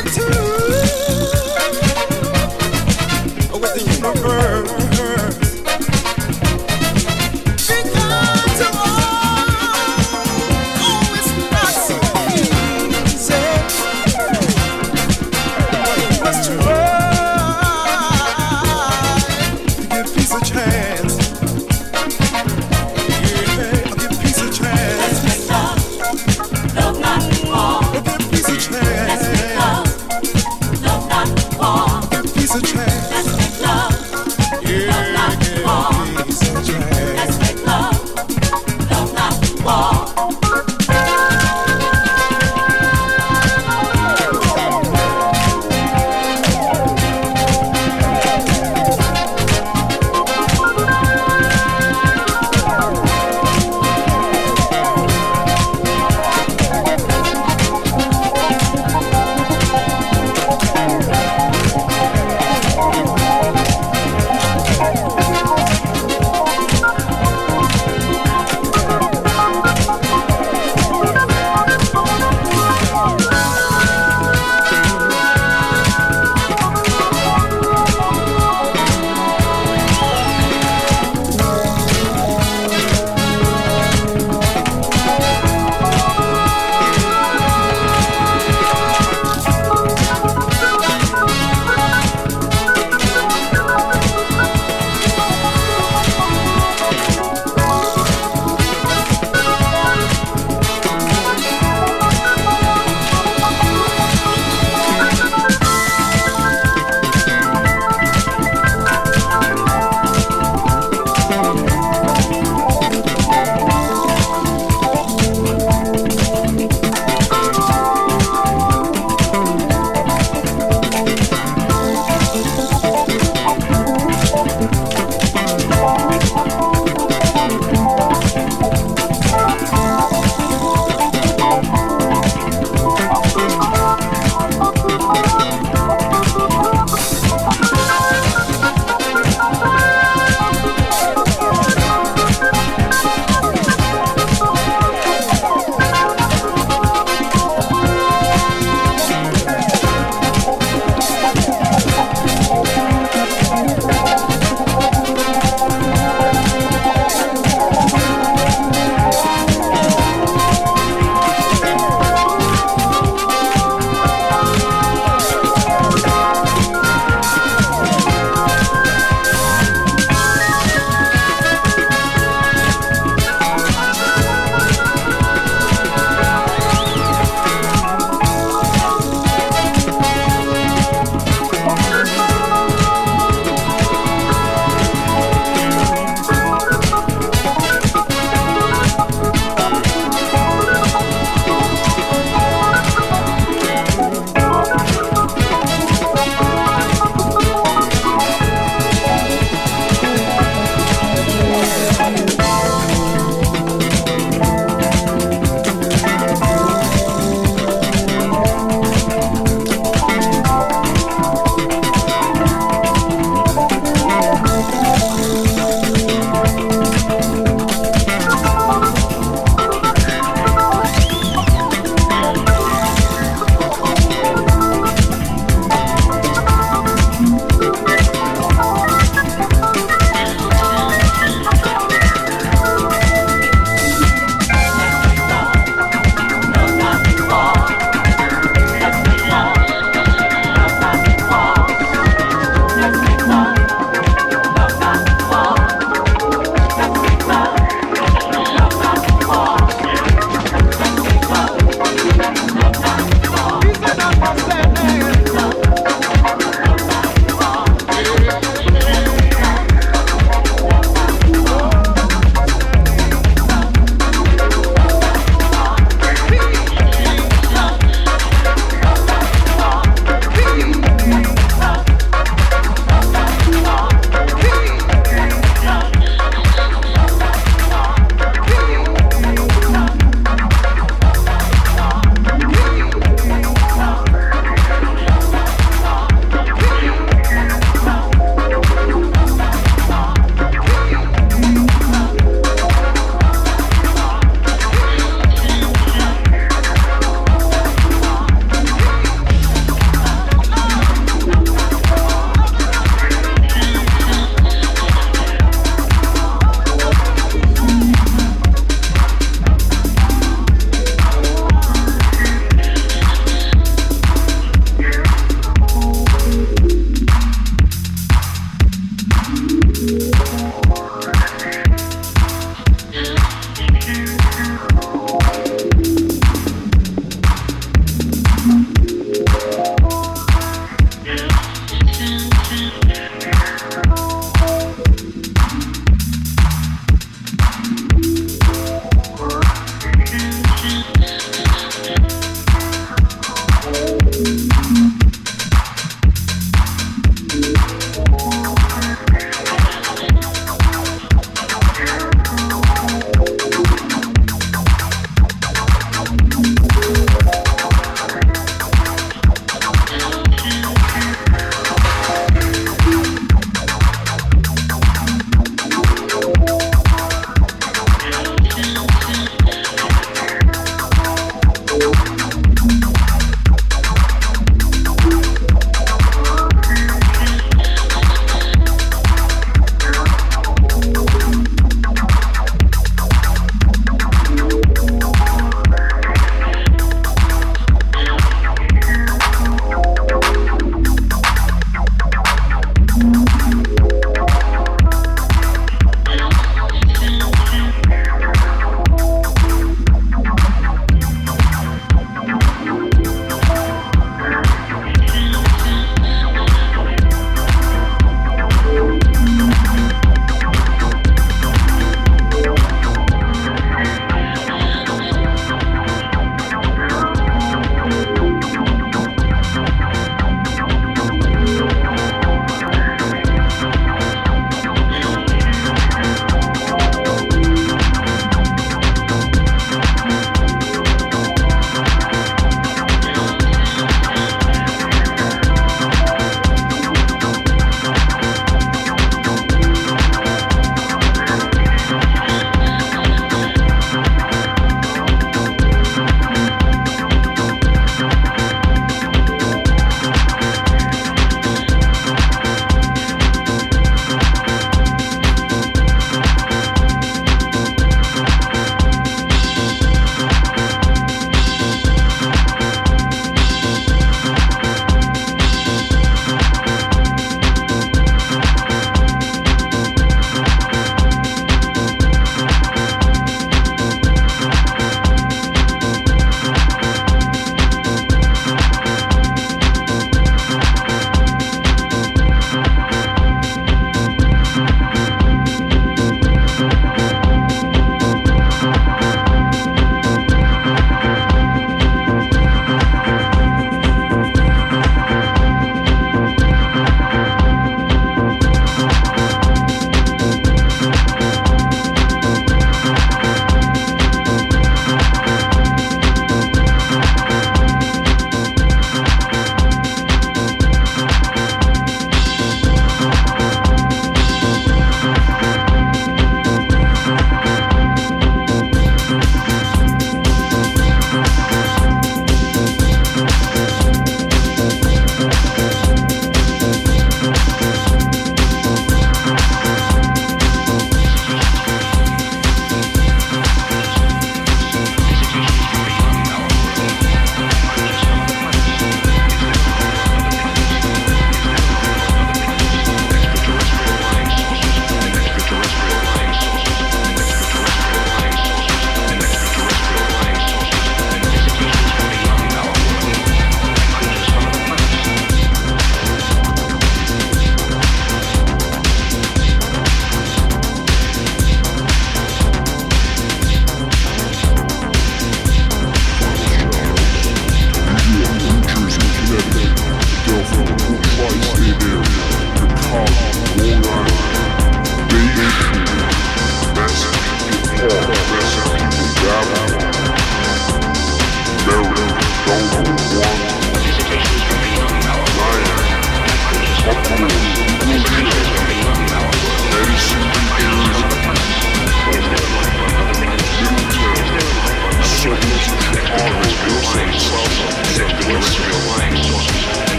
Let's go.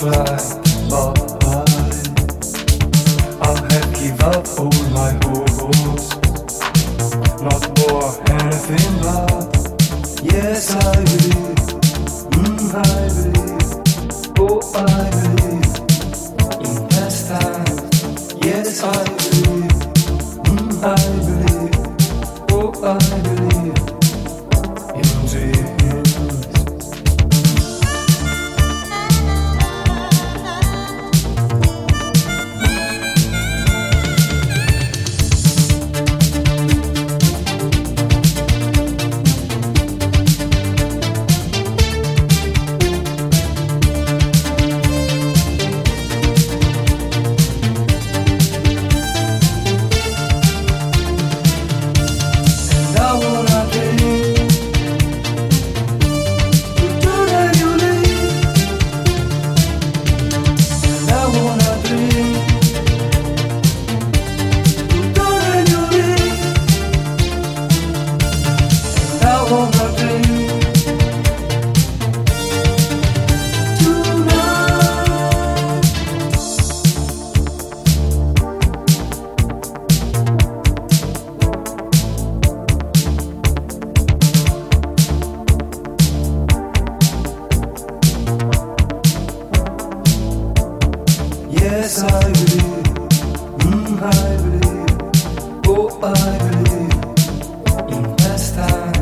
fly by. I had give up all my hopes, not for anything but. Yes, I believe, I believe, oh I believe in pastime. Yes, I believe, I believe, oh I believe in dreams. Yes, I believe, I believe, oh I believe in pastime.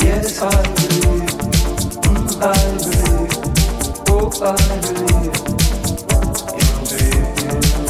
Yes, I believe, I believe, oh I believe in dreams.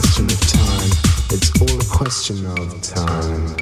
question of time. It's all a question of time.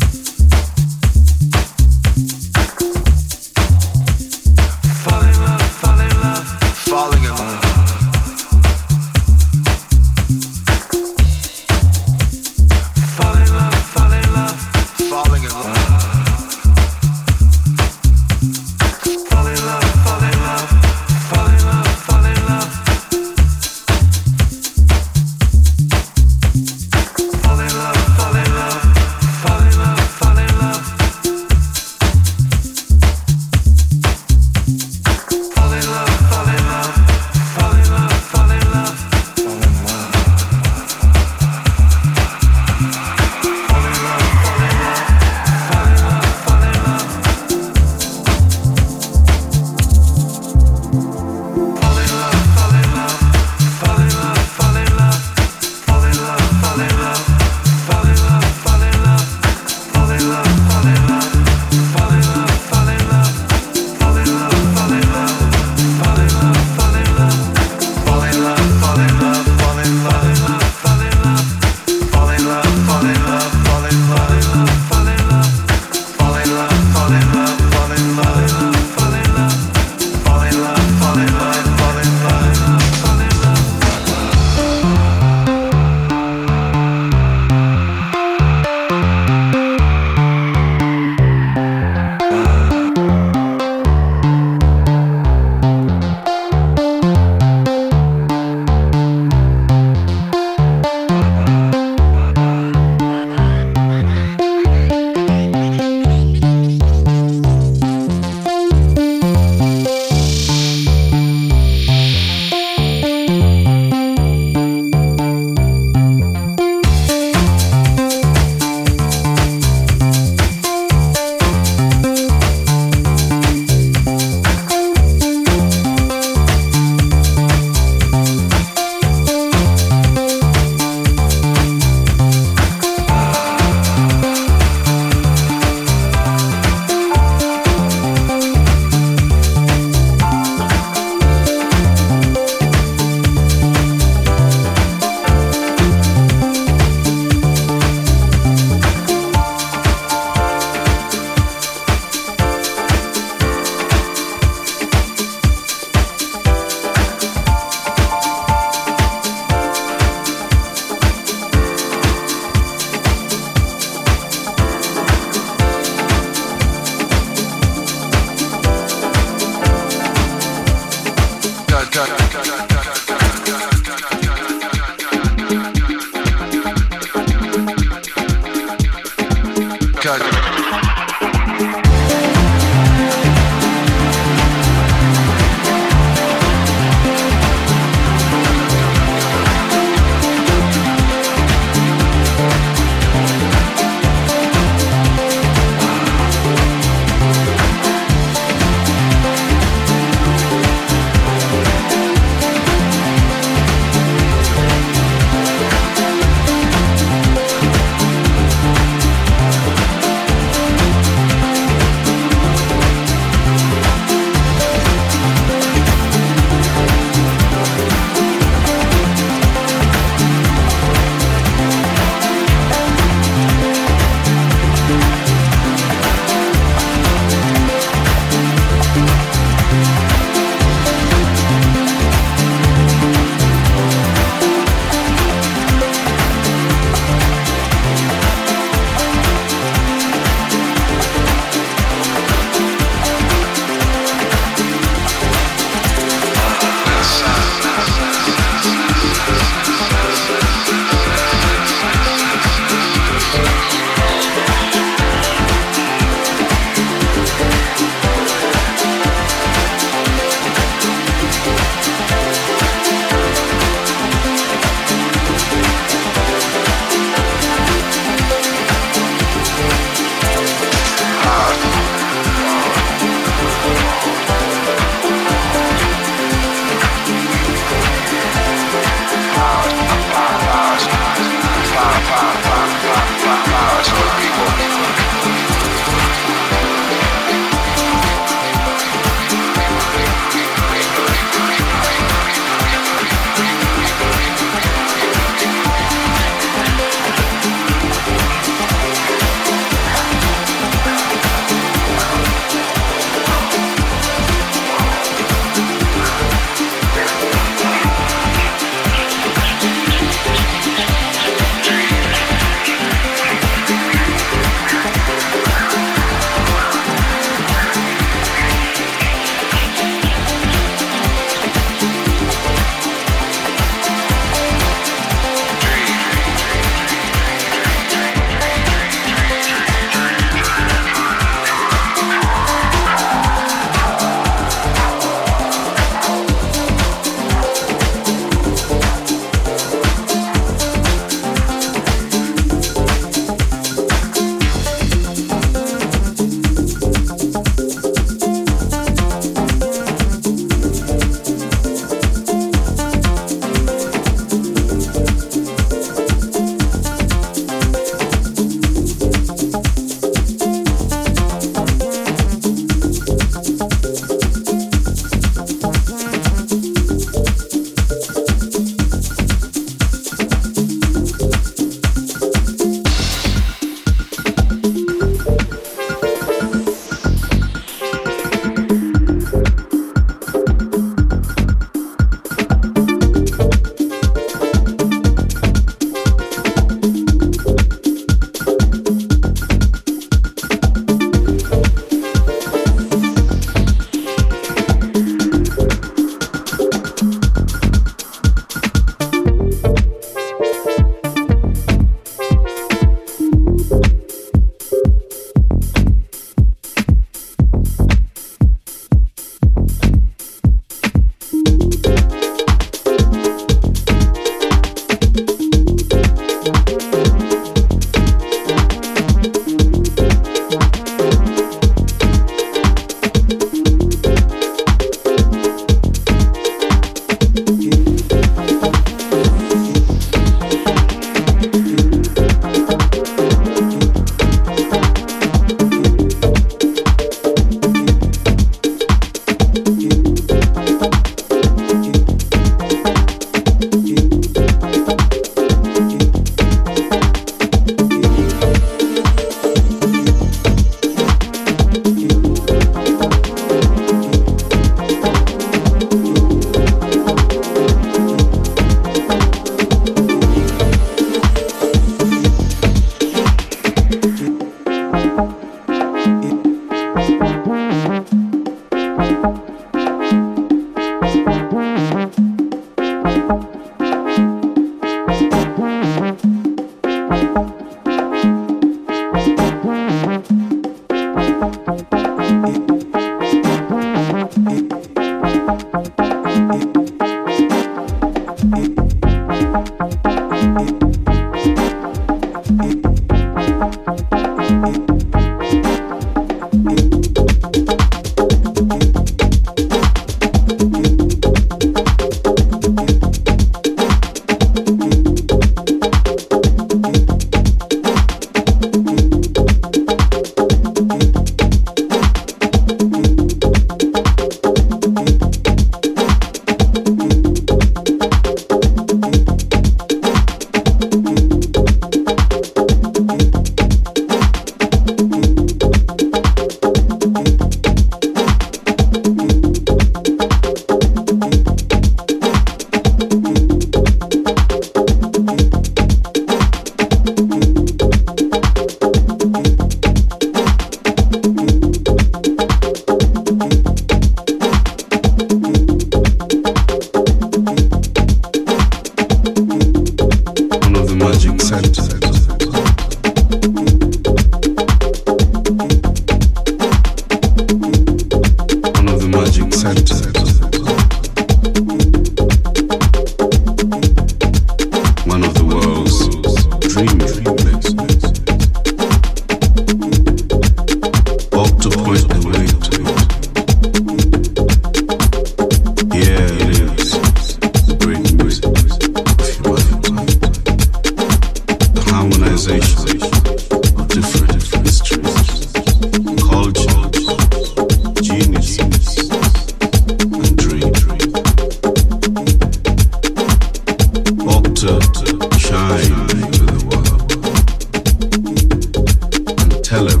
tell him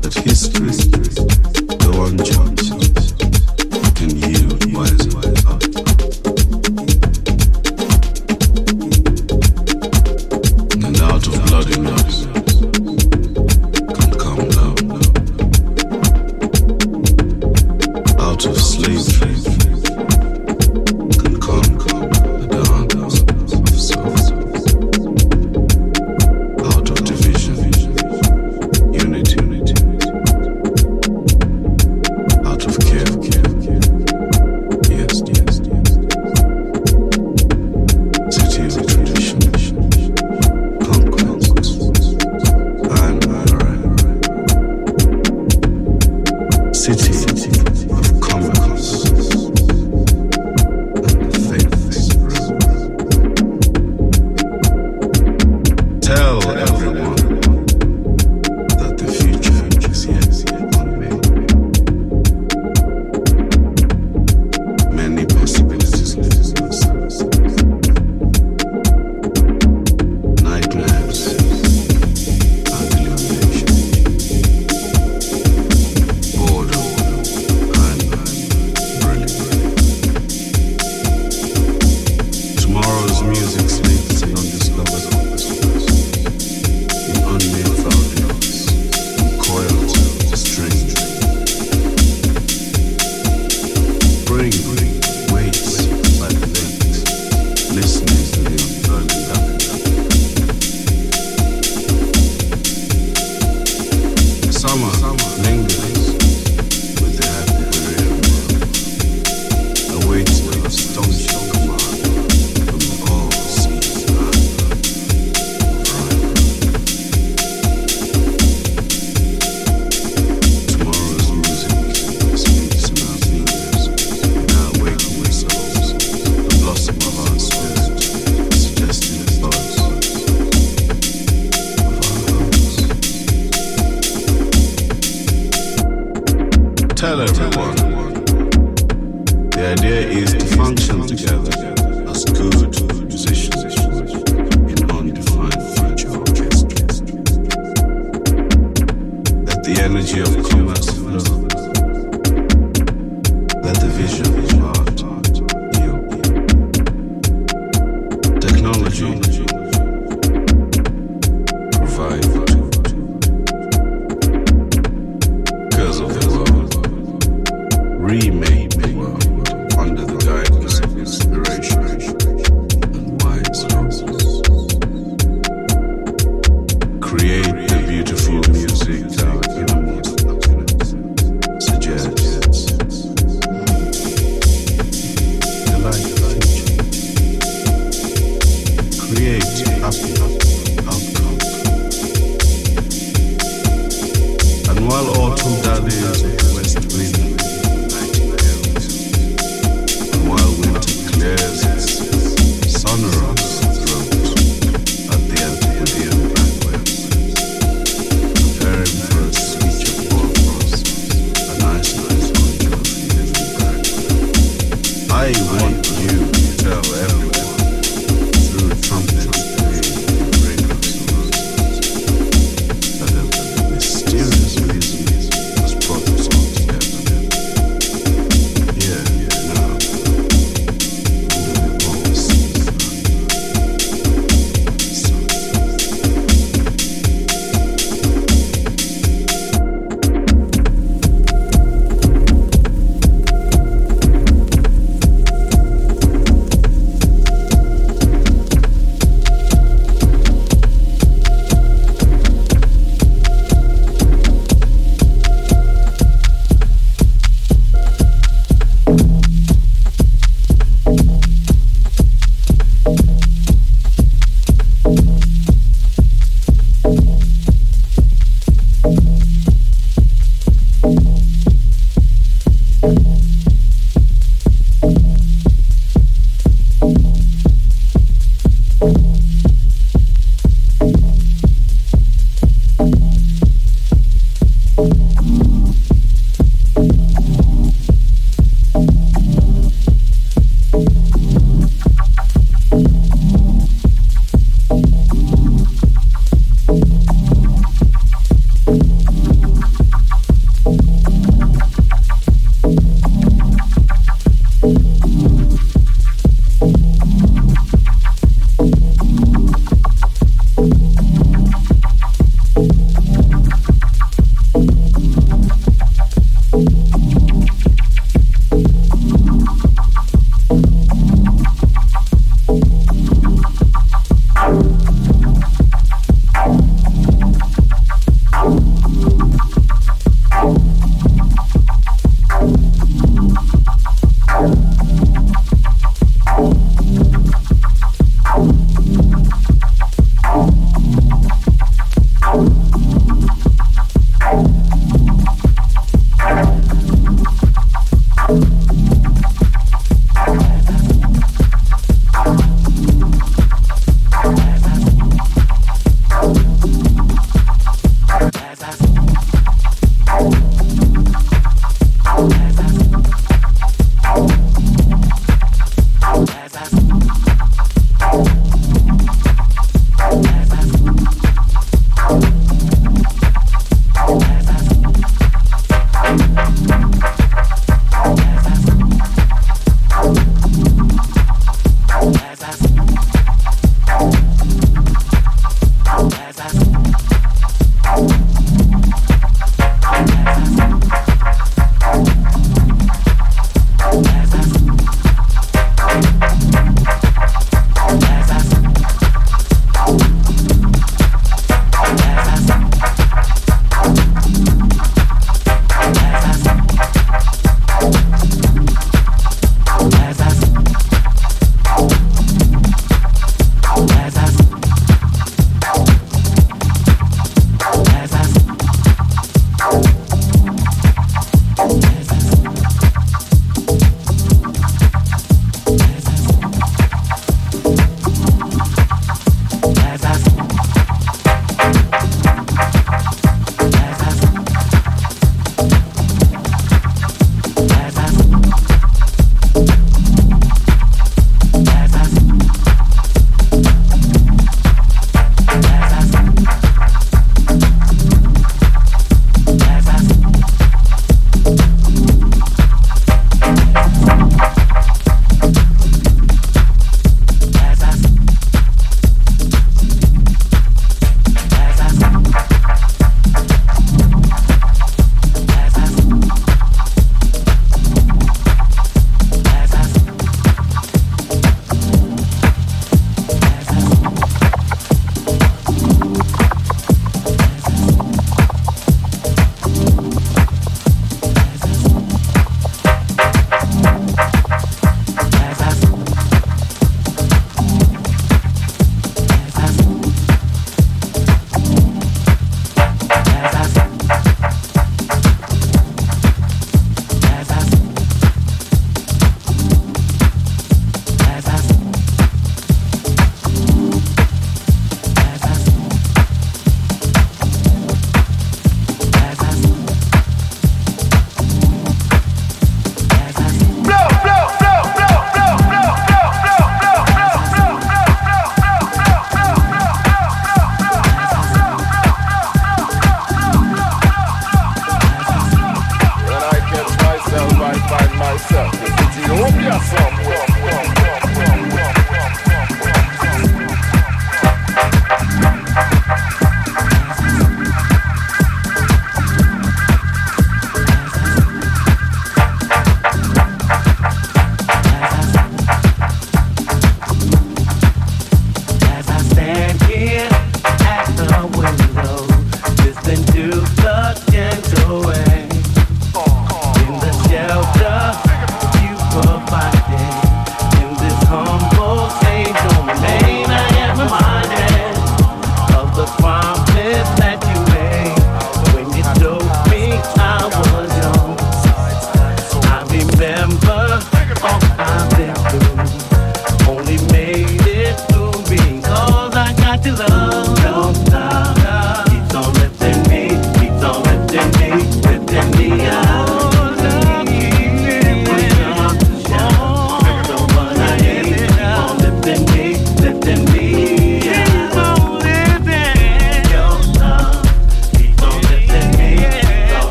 that history, though unjust, can yield wise art. And out of bloodiness can come love. Out of slavery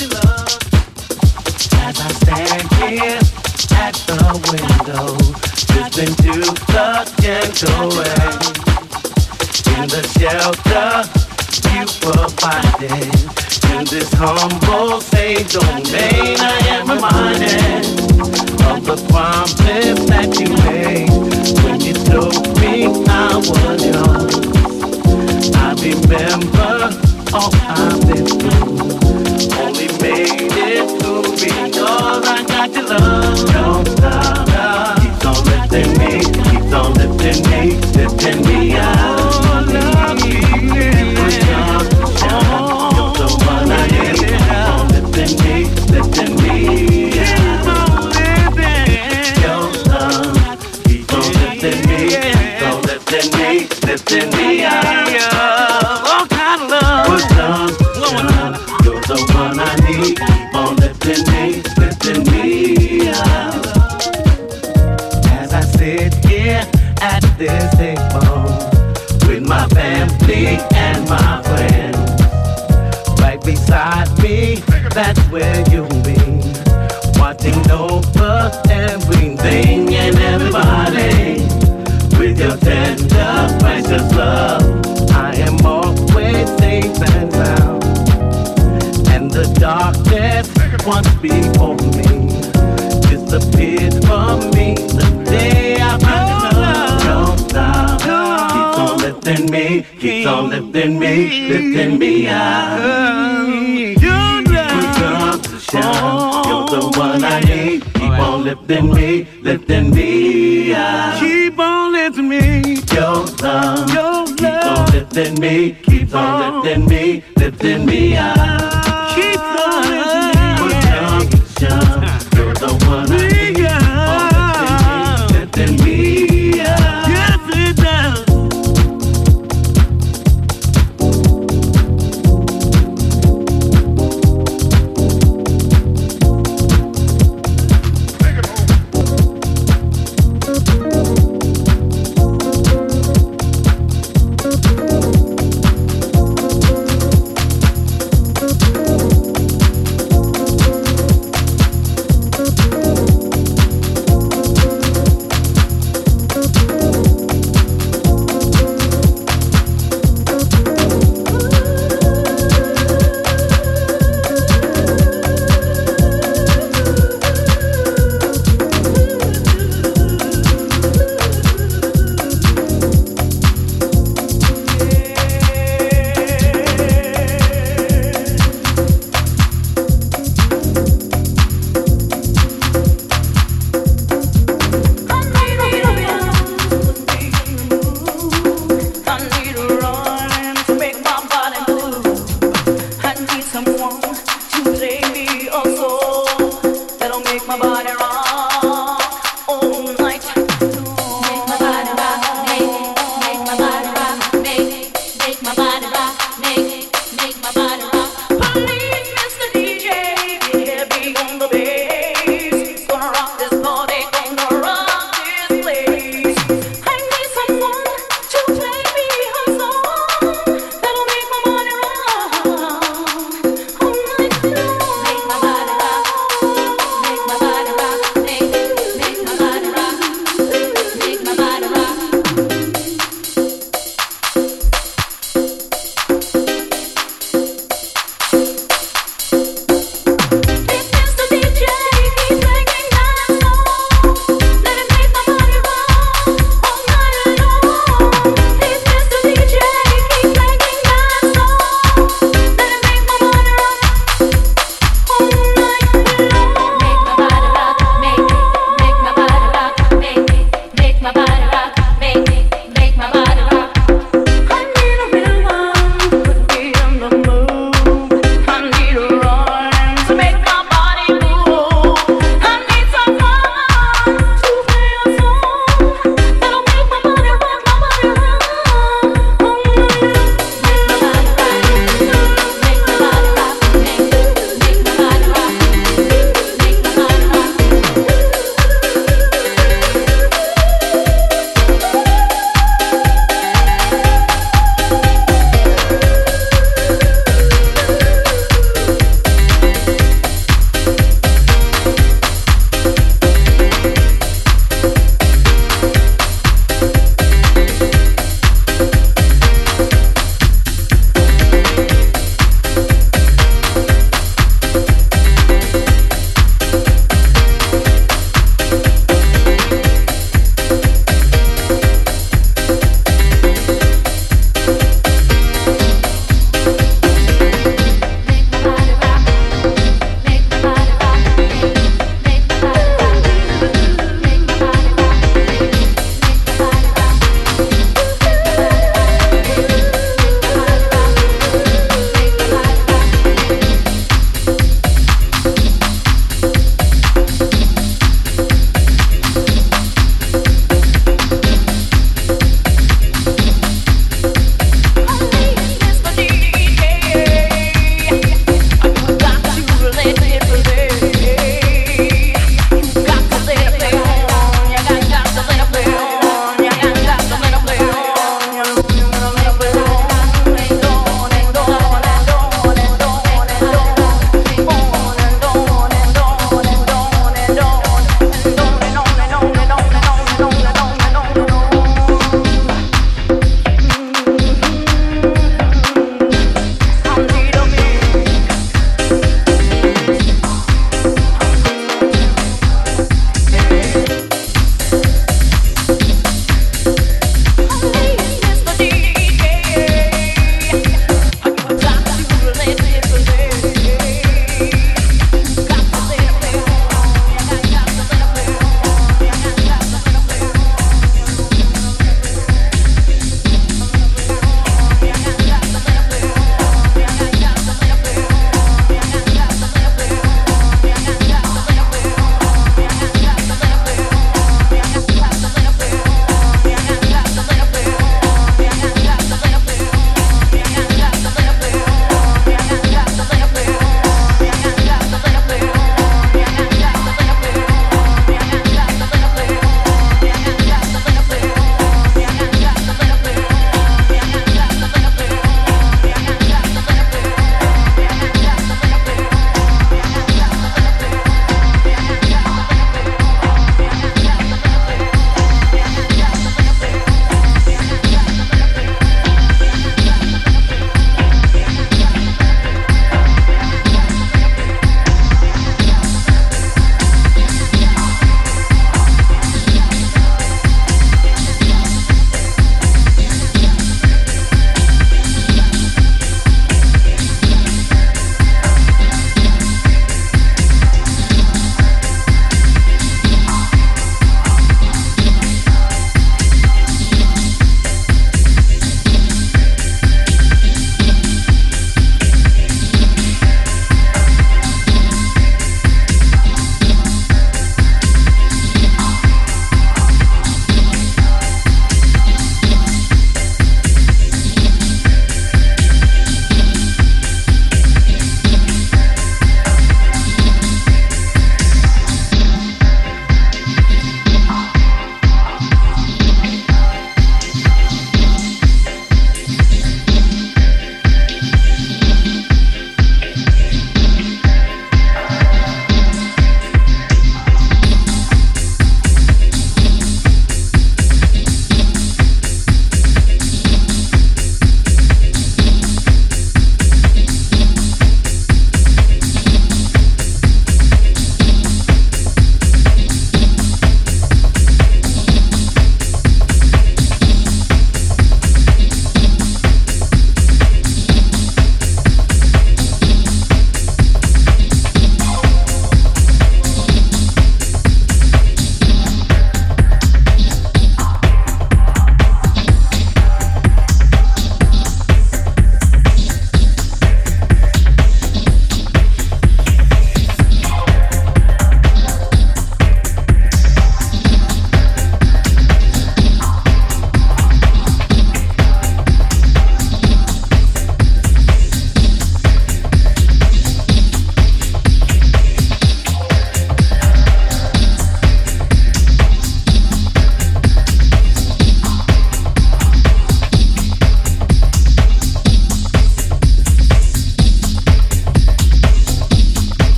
to love. As I stand here at the window, listening to the gentle rain. In the shelter you were finding, in this humble safe domain, I am reminded of the promise that you made when you told me I was yours. I remember all I've been through, only made it through because I got your love. Don't stop, keep on lifting me, keep on lifting me out. Love me, you're the one I am. Keep on lifting me out. Don't stop, keep on lifting me, keep on lifting me out. All kind of love, you're the one I need. Keep on lifting me out. As I sit here at this table with my family and my friends, right beside me, that's where you be, watching over everything and everybody with your tender, precious love. I am always safe and sound. The darkness once before me disappeared from me the day I found love. Don't stop, keep on lifting me, keep on lifting me out. You're the one I need. Keep on lifting me out. Keep on lifting me. Your love, keep on lifting me, keep on lifting me out. Keep on lifting me, you're the one I need. Oh, lifting me, yes it does.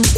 Move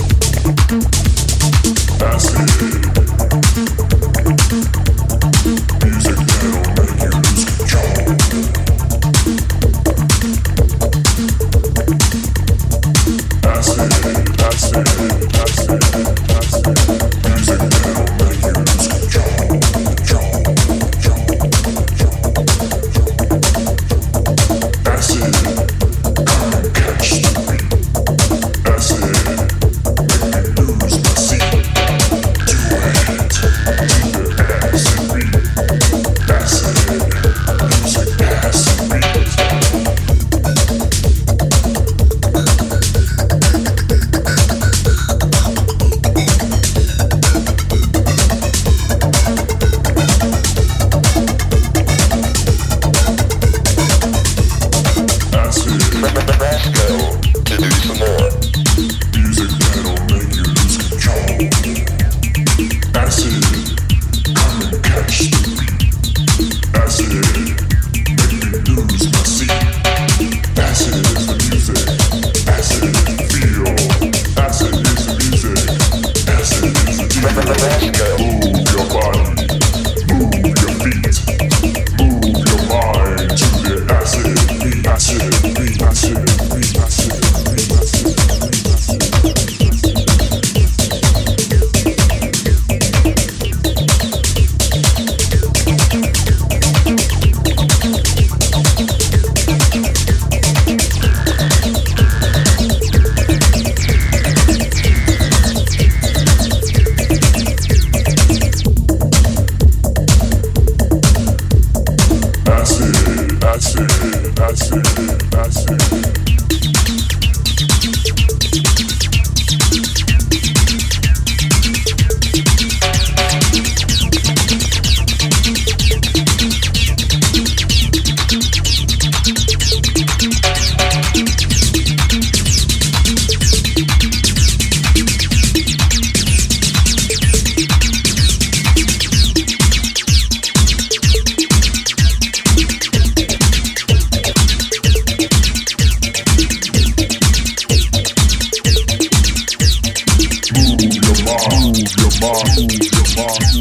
your body.